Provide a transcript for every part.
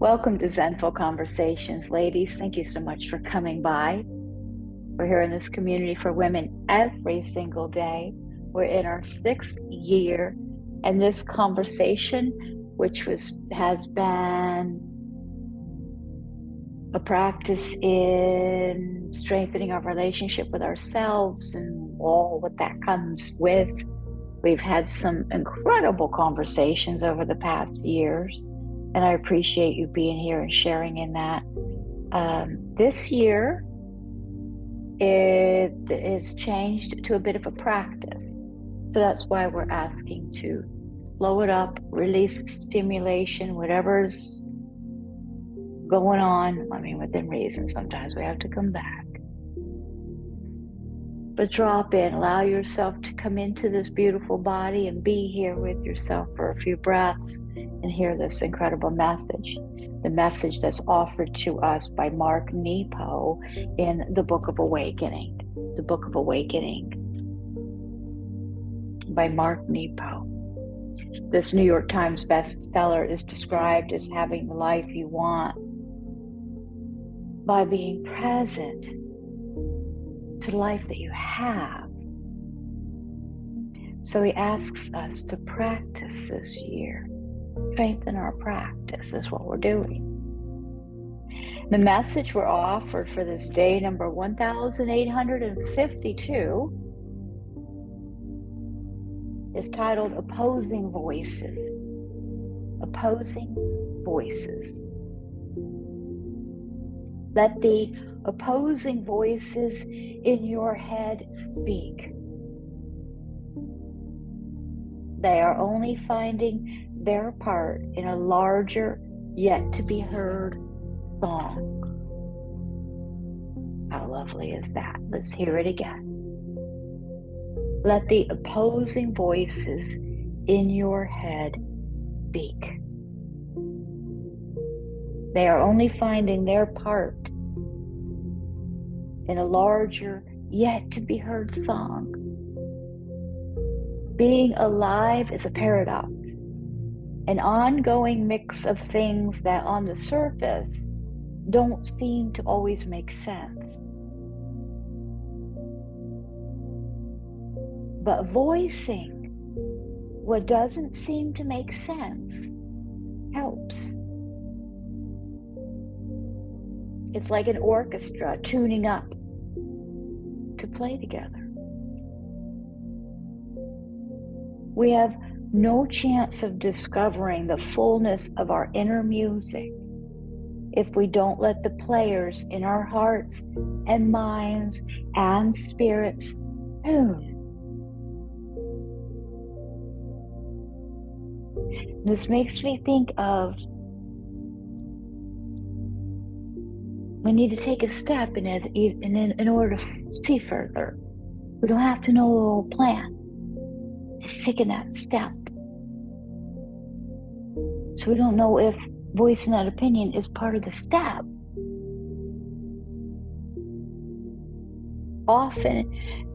Welcome to Zenful Conversations, ladies. Thank you so much for coming by. We're here in this community for women every single day. We're in our 6th year, and this conversation, which has been a practice in strengthening our relationship with ourselves and all what that comes with. We've had some incredible conversations over the past years. And I appreciate you being here and sharing in that. This year, it is changed to a bit of a practice. So that's why we're asking to slow it up, release stimulation, whatever's going on. I mean, within reason, sometimes we have to come back. But drop in, allow yourself to come into this beautiful body and be here with yourself for a few breaths and hear this incredible message. The message that's offered to us by Mark Nepo in The Book of Awakening. The Book of Awakening by Mark Nepo. This New York Times bestseller is described as having the life you want by being present to the life that you have. So he asks us to practice this year. Strengthen our practice is what we're doing. The message we're offered for this day number 1852 is titled Opposing Voices. Opposing Voices. Let the opposing voices in your head speak. They are only finding their part in a larger, yet to be heard song. How lovely is that? Let's hear it again. Let the opposing voices in your head speak. They are only finding their part in a larger, yet to be heard song. Being alive is a paradox. An ongoing mix of things that on the surface don't seem to always make sense. But voicing what doesn't seem to make sense helps. It's like an orchestra tuning up to play together. We have no chance of discovering the fullness of our inner music if we don't let the players in our hearts and minds and spirits tune. This makes me think of, we need to take a step in order to see further. We don't have to know the whole plan. Just taking that step. So we don't know if voicing that opinion is part of the step. Often,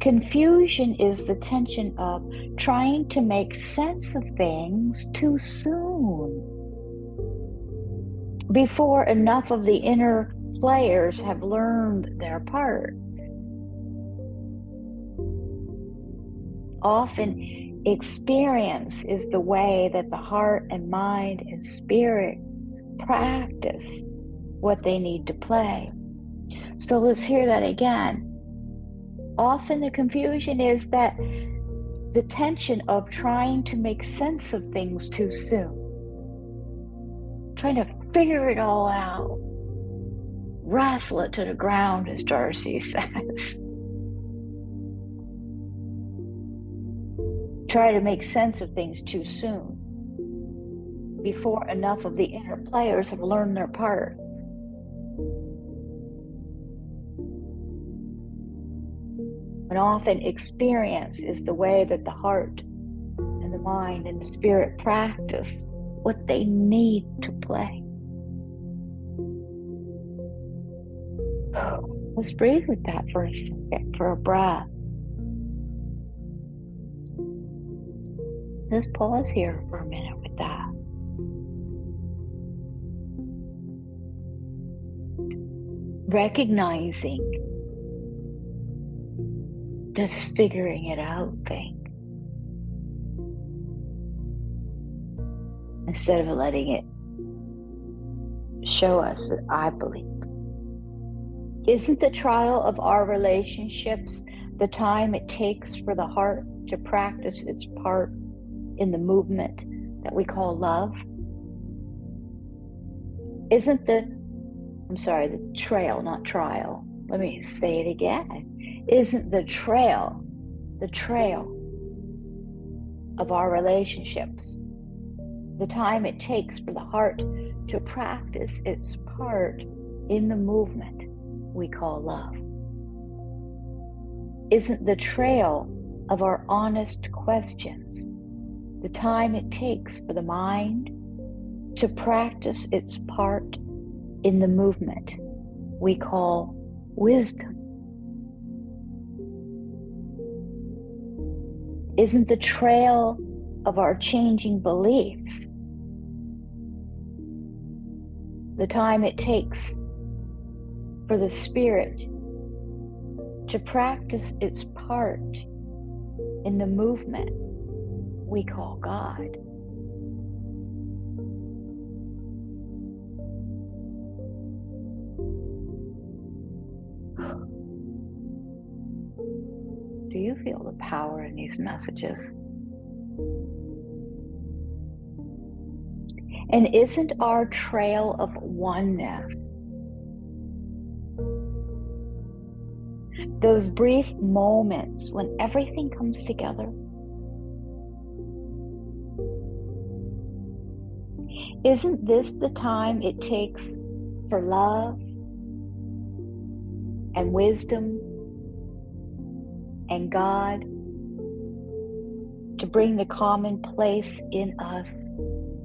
confusion is the tension of trying to make sense of things too soon, before enough of the inner players have learned their parts. Often, experience is the way that the heart and mind and spirit practice what they need to play. So let's hear that again. Often the confusion is that the tension of trying to make sense of things too soon, trying to figure it all out, wrestle it to the ground, as Darcy says. Try to make sense of things too soon, before enough of the inner players have learned their parts. And often experience is the way that the heart and the mind and the spirit practice what they need to play. Let's breathe with that for a second, for a breath. Let's pause here for a minute with that. recognizing this figuring it out thing, instead of letting it show us that I believe. Isn't the trial of our relationships the time it takes for the heart to practice its part in the movement that we call love? Isn't the trail, not trial. Let me say it again. Isn't the trail of our relationships the time it takes for the heart to practice its part in the movement we call love? Isn't the trail of our honest questions the time it takes for the mind to practice its part in the movement we call wisdom? Isn't the trail of our changing beliefs the time it takes for the spirit to practice its part in the movement we call God? Do you feel the power in these messages? And isn't our trail of oneness, those brief moments when everything comes together, isn't this the time it takes for love and wisdom and God to bring the commonplace in us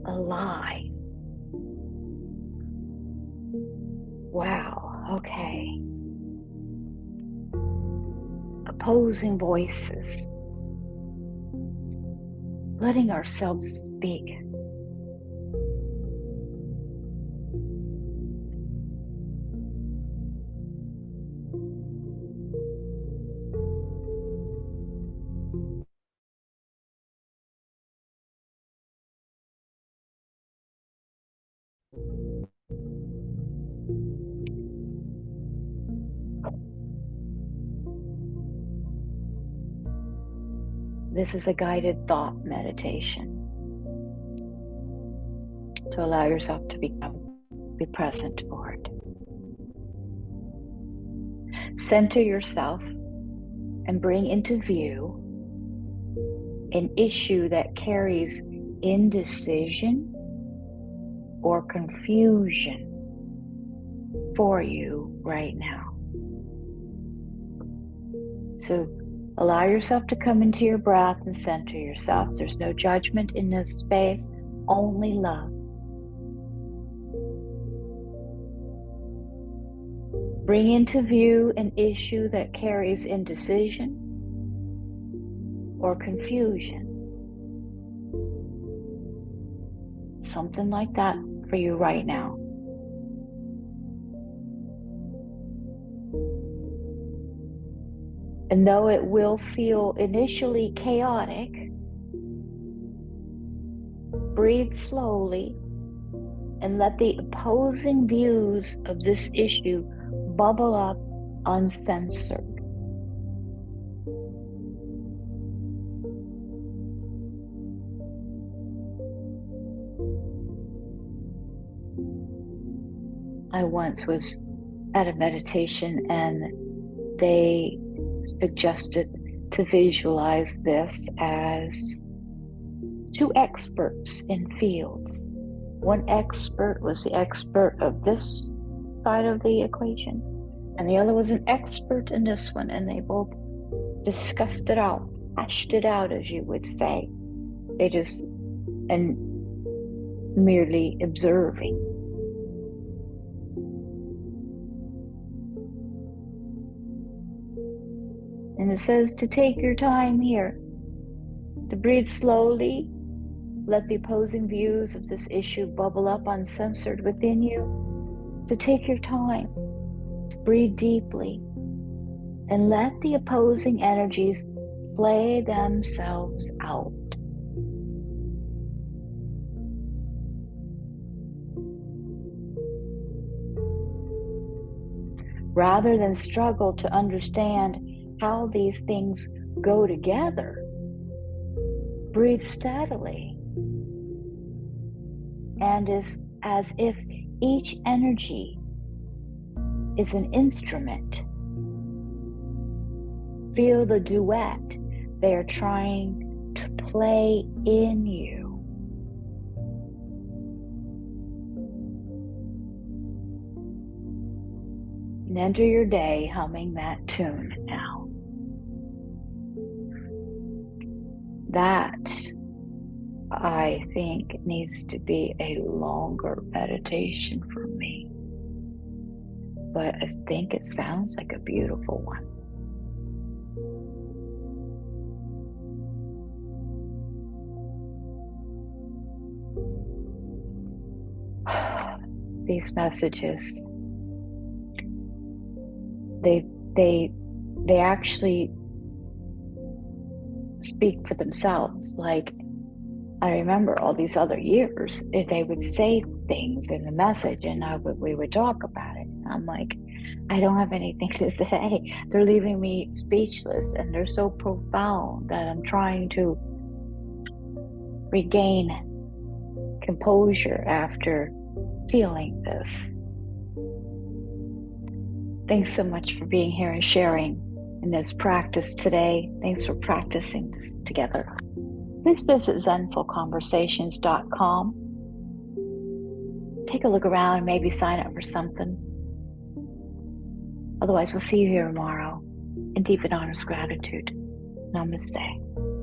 alive? Wow, okay. Opposing voices, letting ourselves speak. This is a guided thought meditation to allow yourself to be present for it. Center yourself and bring into view an issue that carries indecision or confusion for you right now. So allow yourself to come into your breath and center yourself. There's no judgment in this space, only love. Bring into view an issue that carries indecision or confusion. Something like that for you right now. And though it will feel initially chaotic, breathe slowly and let the opposing views of this issue bubble up uncensored. I once was at a meditation and they suggested to visualize this as two experts in fields. One expert was the expert of this side of the equation, and the other was an expert in this one, and they both discussed it out, hashed it out, as you would say. They just, and merely observing. And it says to take your time here, to breathe slowly, let the opposing views of this issue bubble up uncensored within you, to take your time Breathe deeply and let the opposing energies play themselves out. Rather than struggle to understand how these things go together, breathe steadily and is as if each energy is an instrument. Feel the duet they are trying to play in you. And enter your day humming that tune now. That, I think, needs to be a longer meditation for me. But I think it sounds like a beautiful one. These messages, they actually speak for themselves. Like, I remember all these other years, they would say things in the message and we would talk about it. I'm like, I don't have anything to say. They're leaving me speechless and they're so profound that I'm trying to regain composure after feeling this. Thanks so much for being here and sharing in this practice today. Thanks for practicing this together. Please visit ZenfulConversations.com. Take a look around, maybe sign up for something. Otherwise, we'll see you here tomorrow. In deep and honest gratitude. Namaste.